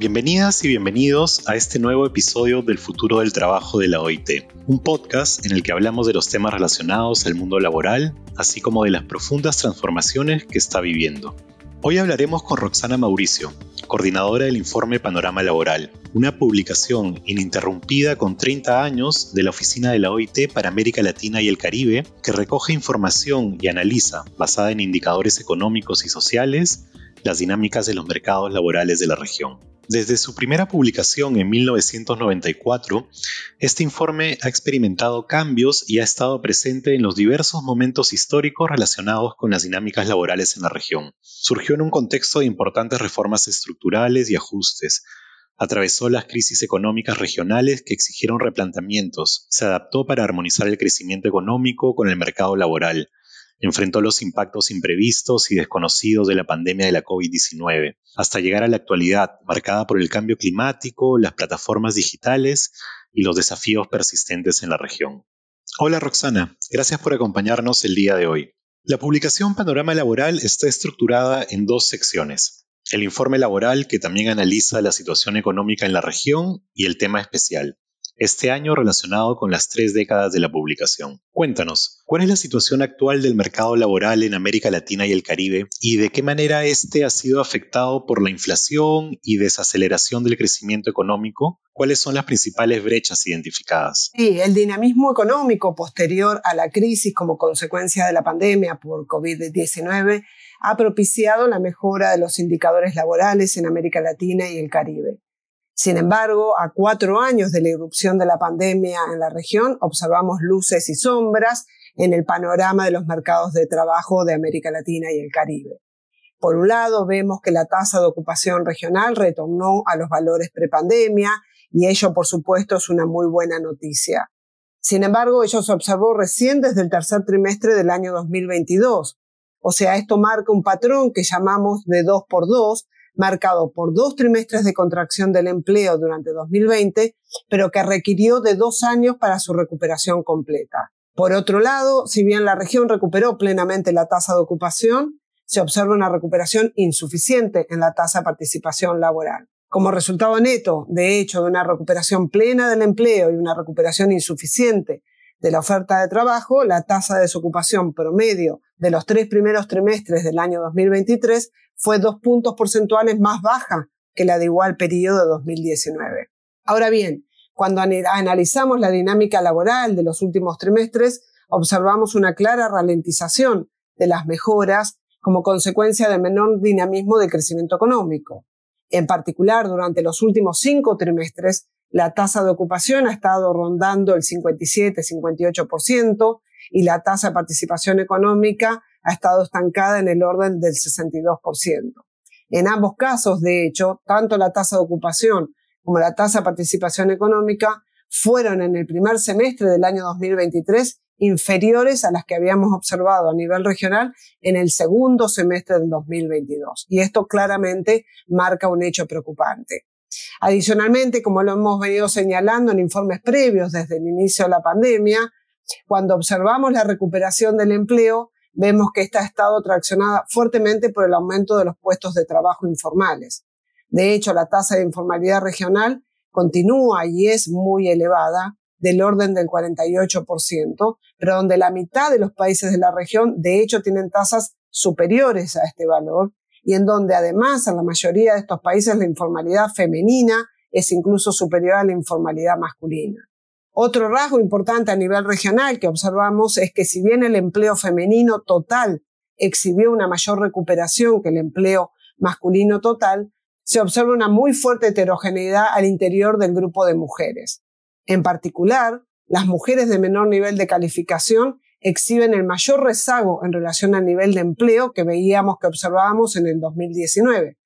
Bienvenidas y bienvenidos a este nuevo episodio del Futuro del Trabajo de la OIT, un podcast en el que hablamos de los temas relacionados al mundo laboral, así como de las profundas transformaciones que está viviendo. Hoy hablaremos con Roxana Maurizio, coordinadora del informe Panorama Laboral, una publicación ininterrumpida con 30 años de la oficina de la OIT para América Latina y el Caribe, que recoge información y analiza, basada en indicadores económicos y sociales, las dinámicas de los mercados laborales de la región. Desde su primera publicación en 1994, este informe ha experimentado cambios y ha estado presente en los diversos momentos históricos relacionados con las dinámicas laborales en la región. Surgió en un contexto de importantes reformas estructurales y ajustes. Atravesó las crisis económicas regionales que exigieron replanteamientos. Se adaptó para armonizar el crecimiento económico con el mercado laboral. Enfrentó los impactos imprevistos y desconocidos de la pandemia de la COVID-19, hasta llegar a la actualidad, marcada por el cambio climático, las plataformas digitales y los desafíos persistentes en la región. Hola Roxana, gracias por acompañarnos el día de hoy. La publicación Panorama Laboral está estructurada en dos secciones: el informe laboral, que también analiza la situación económica en la región, y el tema especial, este año relacionado con las 3 décadas de la publicación. Cuéntanos, ¿cuál es la situación actual del mercado laboral en América Latina y el Caribe y de qué manera este ha sido afectado por la inflación y desaceleración del crecimiento económico? ¿Cuáles son las principales brechas identificadas? Sí, el dinamismo económico posterior a la crisis como consecuencia de la pandemia por COVID-19 ha propiciado la mejora de los indicadores laborales en América Latina y el Caribe. Sin embargo, a 4 años de la irrupción de la pandemia en la región, observamos luces y sombras en el panorama de los mercados de trabajo de América Latina y el Caribe. Por un lado, vemos que la tasa de ocupación regional retornó a los valores prepandemia y ello, por supuesto, es una muy buena noticia. Sin embargo, ello se observó recién desde el tercer trimestre del año 2022. O sea, esto marca un patrón que llamamos de 2x2, marcado por 2 trimestres de contracción del empleo durante 2020, pero que requirió de 2 años para su recuperación completa. Por otro lado, si bien la región recuperó plenamente la tasa de ocupación, se observa una recuperación insuficiente en la tasa de participación laboral. Como resultado neto, de hecho, de una recuperación plena del empleo y una recuperación insuficiente de la oferta de trabajo, la tasa de desocupación promedio de los 3 primeros trimestres del año 2023 fue 2 puntos porcentuales más baja que la de igual periodo de 2019. Ahora bien, cuando analizamos la dinámica laboral de los últimos trimestres, observamos una clara ralentización de las mejoras como consecuencia del menor dinamismo del crecimiento económico. En particular, durante los últimos 5 trimestres, la tasa de ocupación ha estado rondando el 57-58% y la tasa de participación económica ha estado estancada en el orden del 62%. En ambos casos, de hecho, tanto la tasa de ocupación como la tasa de participación económica fueron en el primer semestre del año 2023 inferiores a las que habíamos observado a nivel regional en el segundo semestre del 2022. Y esto claramente marca un hecho preocupante. Adicionalmente, como lo hemos venido señalando en informes previos desde el inicio de la pandemia, cuando observamos la recuperación del empleo, vemos que esta ha estado traccionada fuertemente por el aumento de los puestos de trabajo informales. De hecho, la tasa de informalidad regional continúa y es muy elevada, del orden del 48%, pero donde la mitad de los países de la región, de hecho, tienen tasas superiores a este valor, y en donde además en la mayoría de estos países la informalidad femenina es incluso superior a la informalidad masculina. Otro rasgo importante a nivel regional que observamos es que si bien el empleo femenino total exhibió una mayor recuperación que el empleo masculino total, se observa una muy fuerte heterogeneidad al interior del grupo de mujeres. En particular, las mujeres de menor nivel de calificación exhiben el mayor rezago en relación al nivel de empleo que observábamos en el 2019,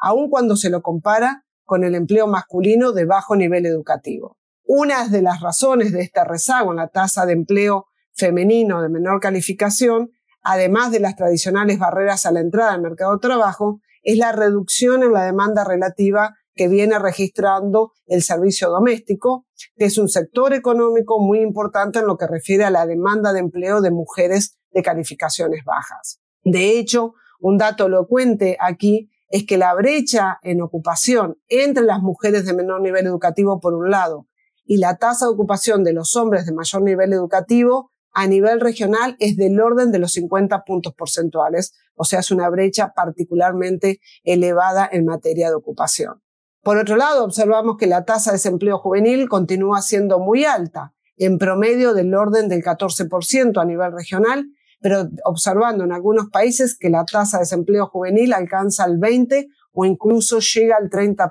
aun cuando se lo compara con el empleo masculino de bajo nivel educativo. Una de las razones de este rezago en la tasa de empleo femenino de menor calificación, además de las tradicionales barreras a la entrada al mercado de trabajo, es la reducción en la demanda relativa que viene registrando el servicio doméstico, que es un sector económico muy importante en lo que refiere a la demanda de empleo de mujeres de calificaciones bajas. De hecho, un dato elocuente aquí es que la brecha en ocupación entre las mujeres de menor nivel educativo, por un lado, y la tasa de ocupación de los hombres de mayor nivel educativo a nivel regional es del orden de los 50 puntos porcentuales, o sea, es una brecha particularmente elevada en materia de ocupación. Por otro lado, observamos que la tasa de desempleo juvenil continúa siendo muy alta, en promedio del orden del 14% a nivel regional, pero observando en algunos países que la tasa de desempleo juvenil alcanza el 20% o incluso llega al 30%.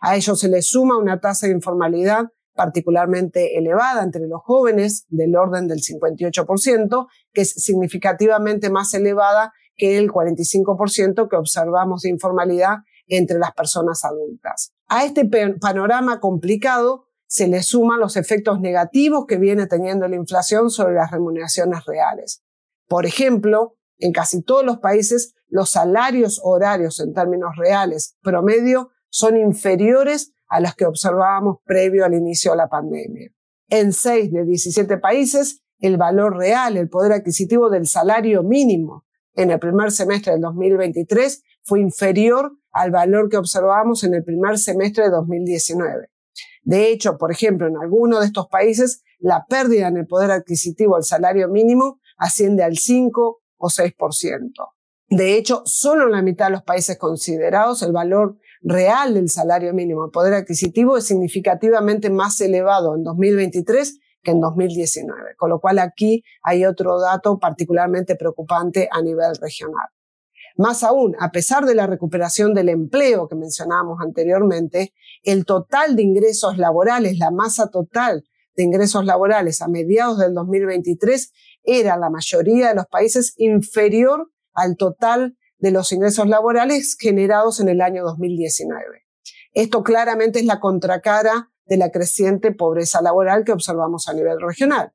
A ello se le suma una tasa de informalidad particularmente elevada entre los jóvenes, del orden del 58%, que es significativamente más elevada que el 45% que observamos de informalidad entre las personas adultas. A este panorama complicado se le suman los efectos negativos que viene teniendo la inflación sobre las remuneraciones reales. Por ejemplo, en casi todos los países, los salarios horarios en términos reales promedio son inferiores a las que observábamos previo al inicio de la pandemia. En 6 de 17 países, el valor real, el poder adquisitivo del salario mínimo en el primer semestre del 2023 fue inferior al valor que observábamos en el primer semestre de 2019. De hecho, por ejemplo, en algunos de estos países, la pérdida en el poder adquisitivo del salario mínimo asciende al 5 o 6%. De hecho, solo en la mitad de los países considerados el valor real del salario mínimo, el poder adquisitivo, es significativamente más elevado en 2023 que en 2019, con lo cual aquí hay otro dato particularmente preocupante a nivel regional. Más aún, a pesar de la recuperación del empleo que mencionábamos anteriormente, el total de ingresos laborales, la masa total de ingresos laborales a mediados del 2023 era, en la mayoría de los países, inferior al total de los ingresos laborales generados en el año 2019. Esto claramente es la contracara de la creciente pobreza laboral que observamos a nivel regional.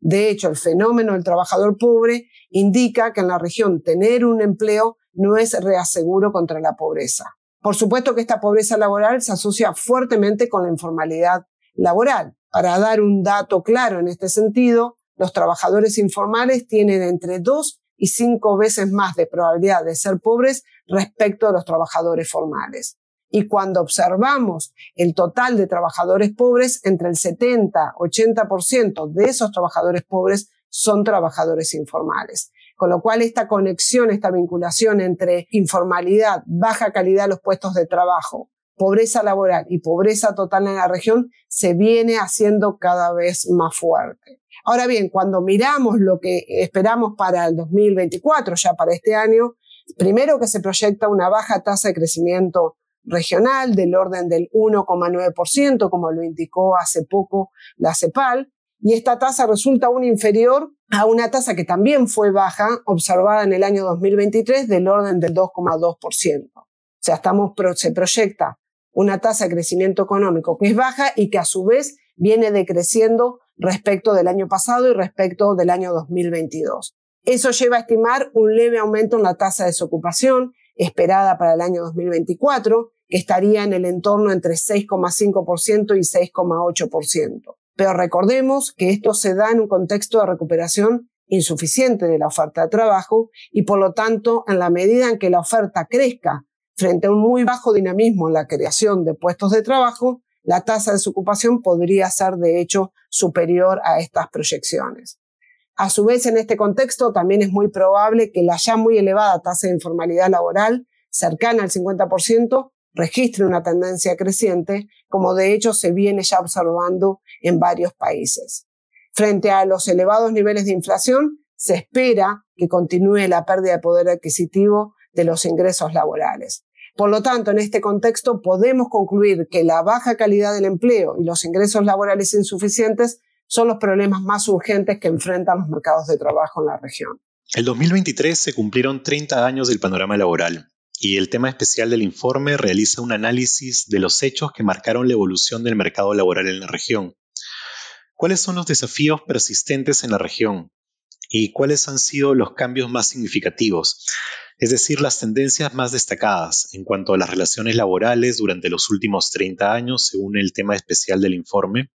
De hecho, el fenómeno del trabajador pobre indica que en la región tener un empleo no es reaseguro contra la pobreza. Por supuesto que esta pobreza laboral se asocia fuertemente con la informalidad laboral. Para dar un dato claro en este sentido, los trabajadores informales tienen entre 2 y 5 veces más de probabilidad de ser pobres respecto a los trabajadores formales. Y cuando observamos el total de trabajadores pobres, entre el 70-80% de esos trabajadores pobres son trabajadores informales. Con lo cual esta conexión, esta vinculación entre informalidad, baja calidad de los puestos de trabajo, pobreza laboral y pobreza total en la región se viene haciendo cada vez más fuerte. Ahora bien, cuando miramos lo que esperamos para el 2024, ya para este año, primero que se proyecta una baja tasa de crecimiento regional del orden del 1,9%, como lo indicó hace poco la CEPAL, y esta tasa resulta aún inferior a una tasa que también fue baja, observada en el año 2023, del orden del 2,2%. O sea, se proyecta una tasa de crecimiento económico que es baja y que a su vez viene decreciendo respecto del año pasado y respecto del año 2022. Eso lleva a estimar un leve aumento en la tasa de desocupación esperada para el año 2024, que estaría en el entorno entre 6,5% y 6,8%. Pero recordemos que esto se da en un contexto de recuperación insuficiente de la oferta de trabajo y, por lo tanto, en la medida en que la oferta crezca frente a un muy bajo dinamismo en la creación de puestos de trabajo, la tasa de desocupación podría ser, de hecho, superior a estas proyecciones. A su vez, en este contexto, también es muy probable que la ya muy elevada tasa de informalidad laboral, cercana al 50%, registre una tendencia creciente, como de hecho se viene ya observando en varios países. Frente a los elevados niveles de inflación, se espera que continúe la pérdida de poder adquisitivo de los ingresos laborales. Por lo tanto, en este contexto podemos concluir que la baja calidad del empleo y los ingresos laborales insuficientes son los problemas más urgentes que enfrentan los mercados de trabajo en la región. El 2023 se cumplieron 30 años del panorama laboral y el tema especial del informe realiza un análisis de los hechos que marcaron la evolución del mercado laboral en la región. ¿Cuáles son los desafíos persistentes en la región? ¿Y cuáles han sido los cambios más significativos? Es decir, las tendencias más destacadas en cuanto a las relaciones laborales durante los últimos 30 años, según el tema especial del informe.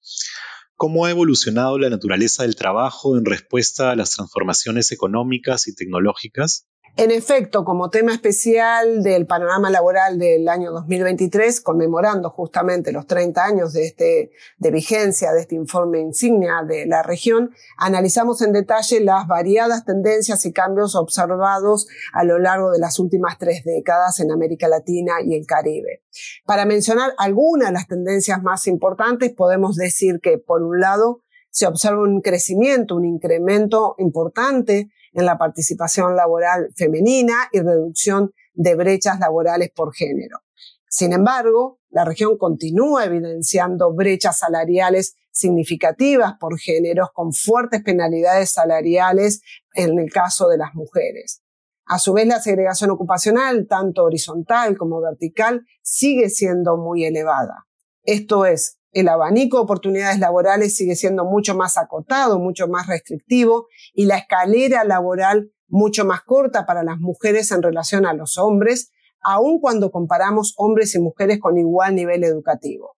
¿Cómo ha evolucionado la naturaleza del trabajo en respuesta a las transformaciones económicas y tecnológicas? En efecto, como tema especial del panorama laboral del año 2023, conmemorando justamente los 30 años de vigencia de este informe insignia de la región, analizamos en detalle las variadas tendencias y cambios observados a lo largo de las últimas 3 décadas en América Latina y el Caribe. Para mencionar algunas de las tendencias más importantes, podemos decir que, por un lado, se observa un crecimiento, un incremento importante en la participación laboral femenina y reducción de brechas laborales por género. Sin embargo, la región continúa evidenciando brechas salariales significativas por géneros con fuertes penalidades salariales en el caso de las mujeres. A su vez, la segregación ocupacional, tanto horizontal como vertical, sigue siendo muy elevada. Esto es, el abanico de oportunidades laborales sigue siendo mucho más acotado, mucho más restrictivo, y la escalera laboral mucho más corta para las mujeres en relación a los hombres, aun cuando comparamos hombres y mujeres con igual nivel educativo.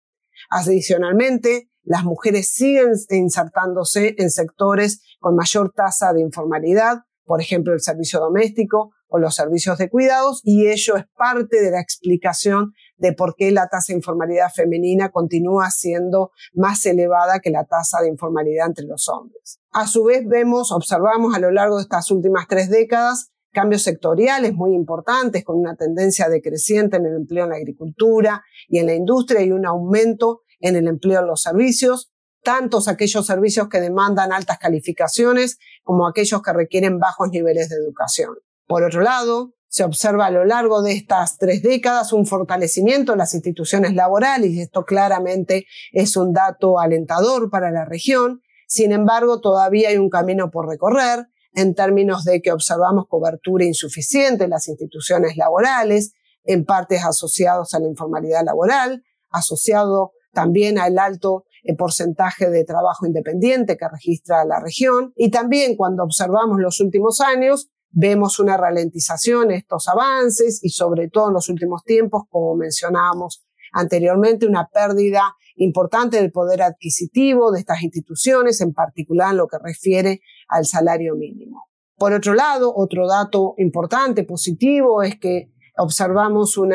Adicionalmente, las mujeres siguen insertándose en sectores con mayor tasa de informalidad, por ejemplo, el servicio doméstico o los servicios de cuidados, y ello es parte de la explicación de por qué la tasa de informalidad femenina continúa siendo más elevada que la tasa de informalidad entre los hombres. A su vez, observamos a lo largo de estas últimas 3 décadas cambios sectoriales muy importantes, con una tendencia decreciente en el empleo en la agricultura y en la industria y un aumento en el empleo en los servicios, tantos aquellos servicios que demandan altas calificaciones como aquellos que requieren bajos niveles de educación. Por otro lado, se observa a lo largo de estas 3 décadas un fortalecimiento de las instituciones laborales, y esto claramente es un dato alentador para la región. Sin embargo, todavía hay un camino por recorrer en términos de que observamos cobertura insuficiente en las instituciones laborales, en partes asociados a la informalidad laboral, asociado también al alto el porcentaje de trabajo independiente que registra la región. Y también cuando observamos los últimos años, vemos una ralentización de estos avances y sobre todo en los últimos tiempos, como mencionábamos anteriormente, una pérdida importante del poder adquisitivo de estas instituciones, en particular en lo que refiere al salario mínimo. Por otro lado, otro dato importante, positivo, es que observamos un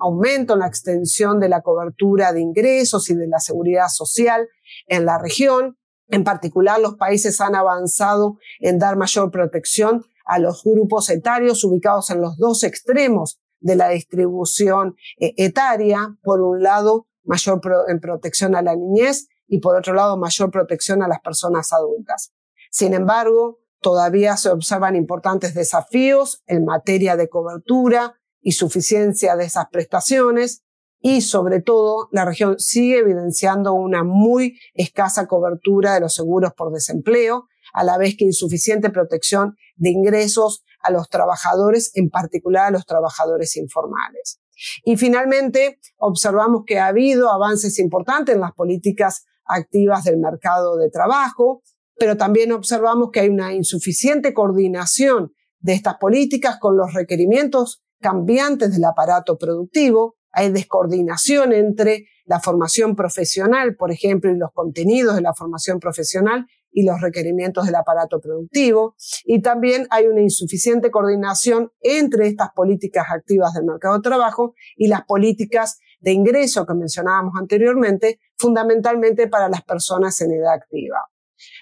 aumento en la extensión de la cobertura de ingresos y de la seguridad social en la región. En particular, los países han avanzado en dar mayor protección a los grupos etarios ubicados en los 2 extremos de la distribución etaria. Por un lado, mayor protección a la niñez y, por otro lado, mayor protección a las personas adultas. Sin embargo, todavía se observan importantes desafíos en materia de cobertura y suficiencia de esas prestaciones y, sobre todo, la región sigue evidenciando una muy escasa cobertura de los seguros por desempleo, a la vez que insuficiente protección de ingresos a los trabajadores, en particular a los trabajadores informales. Y, finalmente, observamos que ha habido avances importantes en las políticas activas del mercado de trabajo, pero también observamos que hay una insuficiente coordinación de estas políticas con los requerimientos cambiantes del aparato productivo. Hay descoordinación entre la formación profesional, por ejemplo, y los contenidos de la formación profesional y los requerimientos del aparato productivo. Y también hay una insuficiente coordinación entre estas políticas activas del mercado de trabajo y las políticas de ingreso que mencionábamos anteriormente, fundamentalmente para las personas en edad activa.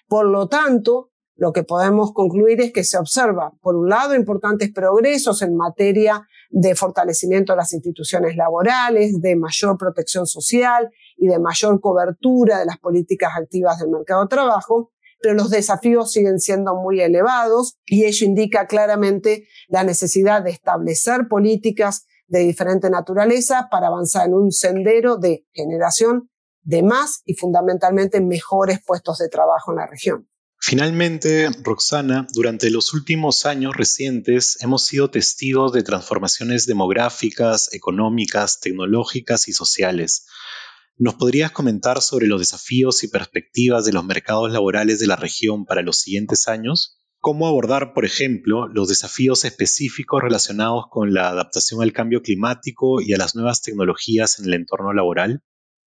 Por lo tanto, lo que podemos concluir es que se observa, por un lado, importantes progresos en materia de fortalecimiento de las instituciones laborales, de mayor protección social y de mayor cobertura de las políticas activas del mercado de trabajo, pero los desafíos siguen siendo muy elevados y ello indica claramente la necesidad de establecer políticas de diferente naturaleza para avanzar en un sendero de generación de más y fundamentalmente mejores puestos de trabajo en la región. Finalmente, Roxana, durante los últimos años recientes hemos sido testigos de transformaciones demográficas, económicas, tecnológicas y sociales. ¿Nos podrías comentar sobre los desafíos y perspectivas de los mercados laborales de la región para los siguientes años? ¿Cómo abordar, por ejemplo, los desafíos específicos relacionados con la adaptación al cambio climático y a las nuevas tecnologías en el entorno laboral?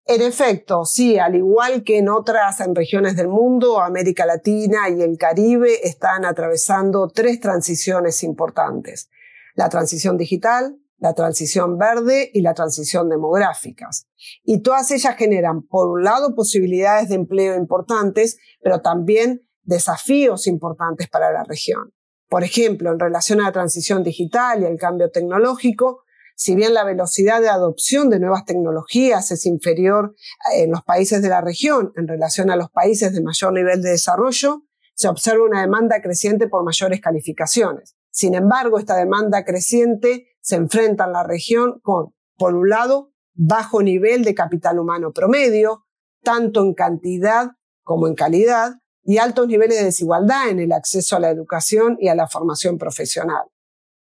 En efecto, sí, al igual que en otras regiones del mundo, América Latina y el Caribe están atravesando tres transiciones importantes: la transición digital, la transición verde y la transición demográficas. Y todas ellas generan, por un lado, posibilidades de empleo importantes, pero también desafíos importantes para la región. Por ejemplo, en relación a la transición digital y al cambio tecnológico, si bien la velocidad de adopción de nuevas tecnologías es inferior en los países de la región en relación a los países de mayor nivel de desarrollo, se observa una demanda creciente por mayores calificaciones. Sin embargo, esta demanda creciente se enfrenta en la región con, por un lado, bajo nivel de capital humano promedio, tanto en cantidad como en calidad, y altos niveles de desigualdad en el acceso a la educación y a la formación profesional.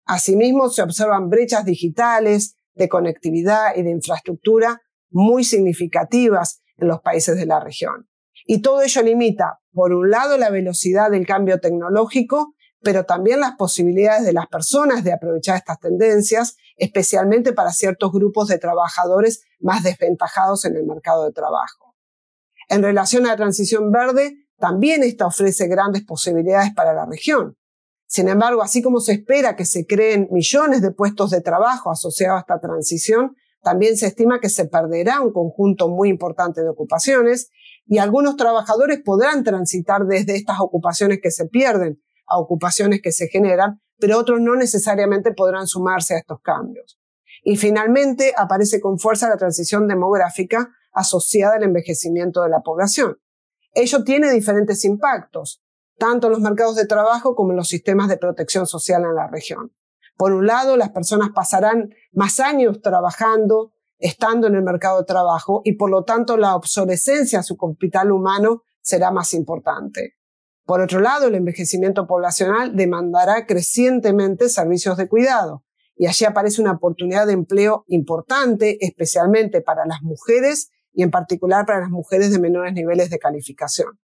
Asimismo, se observan brechas digitales de conectividad y de infraestructura muy significativas en los países de la región. Y todo ello limita, por un lado, la velocidad del cambio tecnológico, pero también las posibilidades de las personas de aprovechar estas tendencias, especialmente para ciertos grupos de trabajadores más desventajados en el mercado de trabajo. En relación a la transición verde, también esta ofrece grandes posibilidades para la región. Sin embargo, así como se espera que se creen millones de puestos de trabajo asociados a esta transición, también se estima que se perderá un conjunto muy importante de ocupaciones y algunos trabajadores podrán transitar desde estas ocupaciones que se pierden a ocupaciones que se generan, pero otros no necesariamente podrán sumarse a estos cambios. Y finalmente aparece con fuerza la transición demográfica asociada al envejecimiento de la población. Ello tiene diferentes impactos, tanto en los mercados de trabajo como en los sistemas de protección social en la región. Por un lado, las personas pasarán más años trabajando, estando en el mercado de trabajo, y por lo tanto la obsolescencia a su capital humano será más importante. Por otro lado, el envejecimiento poblacional demandará crecientemente servicios de cuidado, y allí aparece una oportunidad de empleo importante, especialmente para las mujeres y en particular para las mujeres de menores niveles de calificación.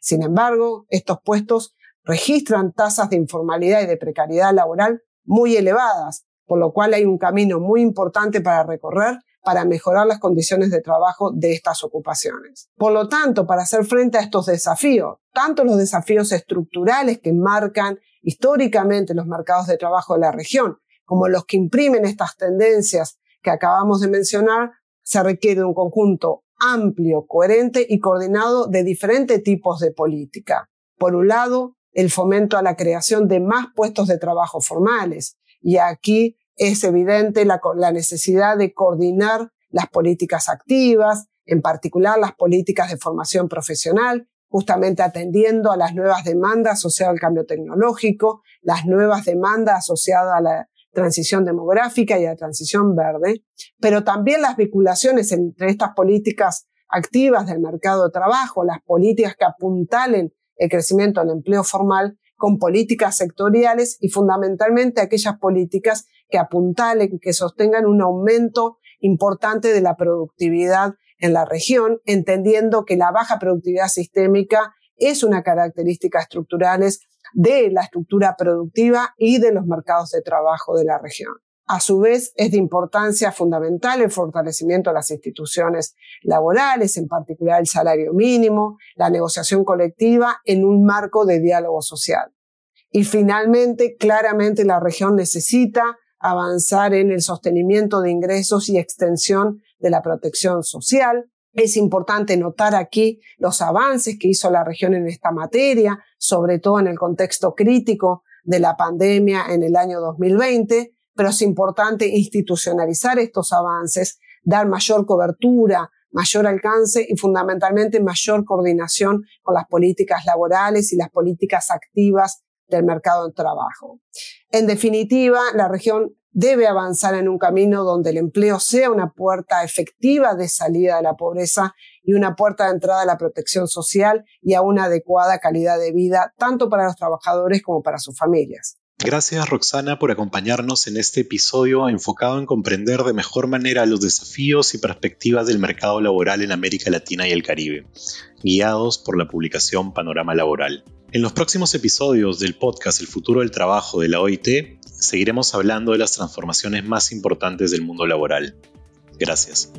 Sin embargo, estos puestos registran tasas de informalidad y de precariedad laboral muy elevadas, por lo cual hay un camino muy importante para recorrer para mejorar las condiciones de trabajo de estas ocupaciones. Por lo tanto, para hacer frente a estos desafíos, tanto los desafíos estructurales que marcan históricamente los mercados de trabajo de la región, como los que imprimen estas tendencias que acabamos de mencionar, se requiere un conjunto amplio, coherente y coordinado de diferentes tipos de política. Por un lado, el fomento a la creación de más puestos de trabajo formales, y aquí es evidente la necesidad de coordinar las políticas activas, en particular las políticas de formación profesional, justamente atendiendo a las nuevas demandas asociadas al cambio tecnológico, las nuevas demandas asociadas a la transición demográfica y a la transición verde, pero también las vinculaciones entre estas políticas activas del mercado de trabajo, las políticas que apuntalen el crecimiento del empleo formal con políticas sectoriales y fundamentalmente aquellas políticas que apuntalen, que sostengan un aumento importante de la productividad en la región, entendiendo que la baja productividad sistémica es una característica estructural de la estructura productiva y de los mercados de trabajo de la región. A su vez, es de importancia fundamental el fortalecimiento de las instituciones laborales, en particular el salario mínimo, la negociación colectiva en un marco de diálogo social. Y finalmente, claramente la región necesita avanzar en el sostenimiento de ingresos y extensión de la protección social. Es importante notar aquí los avances que hizo la región en esta materia, sobre todo en el contexto crítico de la pandemia en el año 2020, pero es importante institucionalizar estos avances, dar mayor cobertura, mayor alcance y fundamentalmente mayor coordinación con las políticas laborales y las políticas activas del mercado de trabajo. En definitiva, la región debe avanzar en un camino donde el empleo sea una puerta efectiva de salida de la pobreza y una puerta de entrada a la protección social y a una adecuada calidad de vida, tanto para los trabajadores como para sus familias. Gracias, Roxana, por acompañarnos en este episodio enfocado en comprender de mejor manera los desafíos y perspectivas del mercado laboral en América Latina y el Caribe, guiados por la publicación Panorama Laboral. En los próximos episodios del podcast El futuro del trabajo de la OIT, seguiremos hablando de las transformaciones más importantes del mundo laboral. Gracias.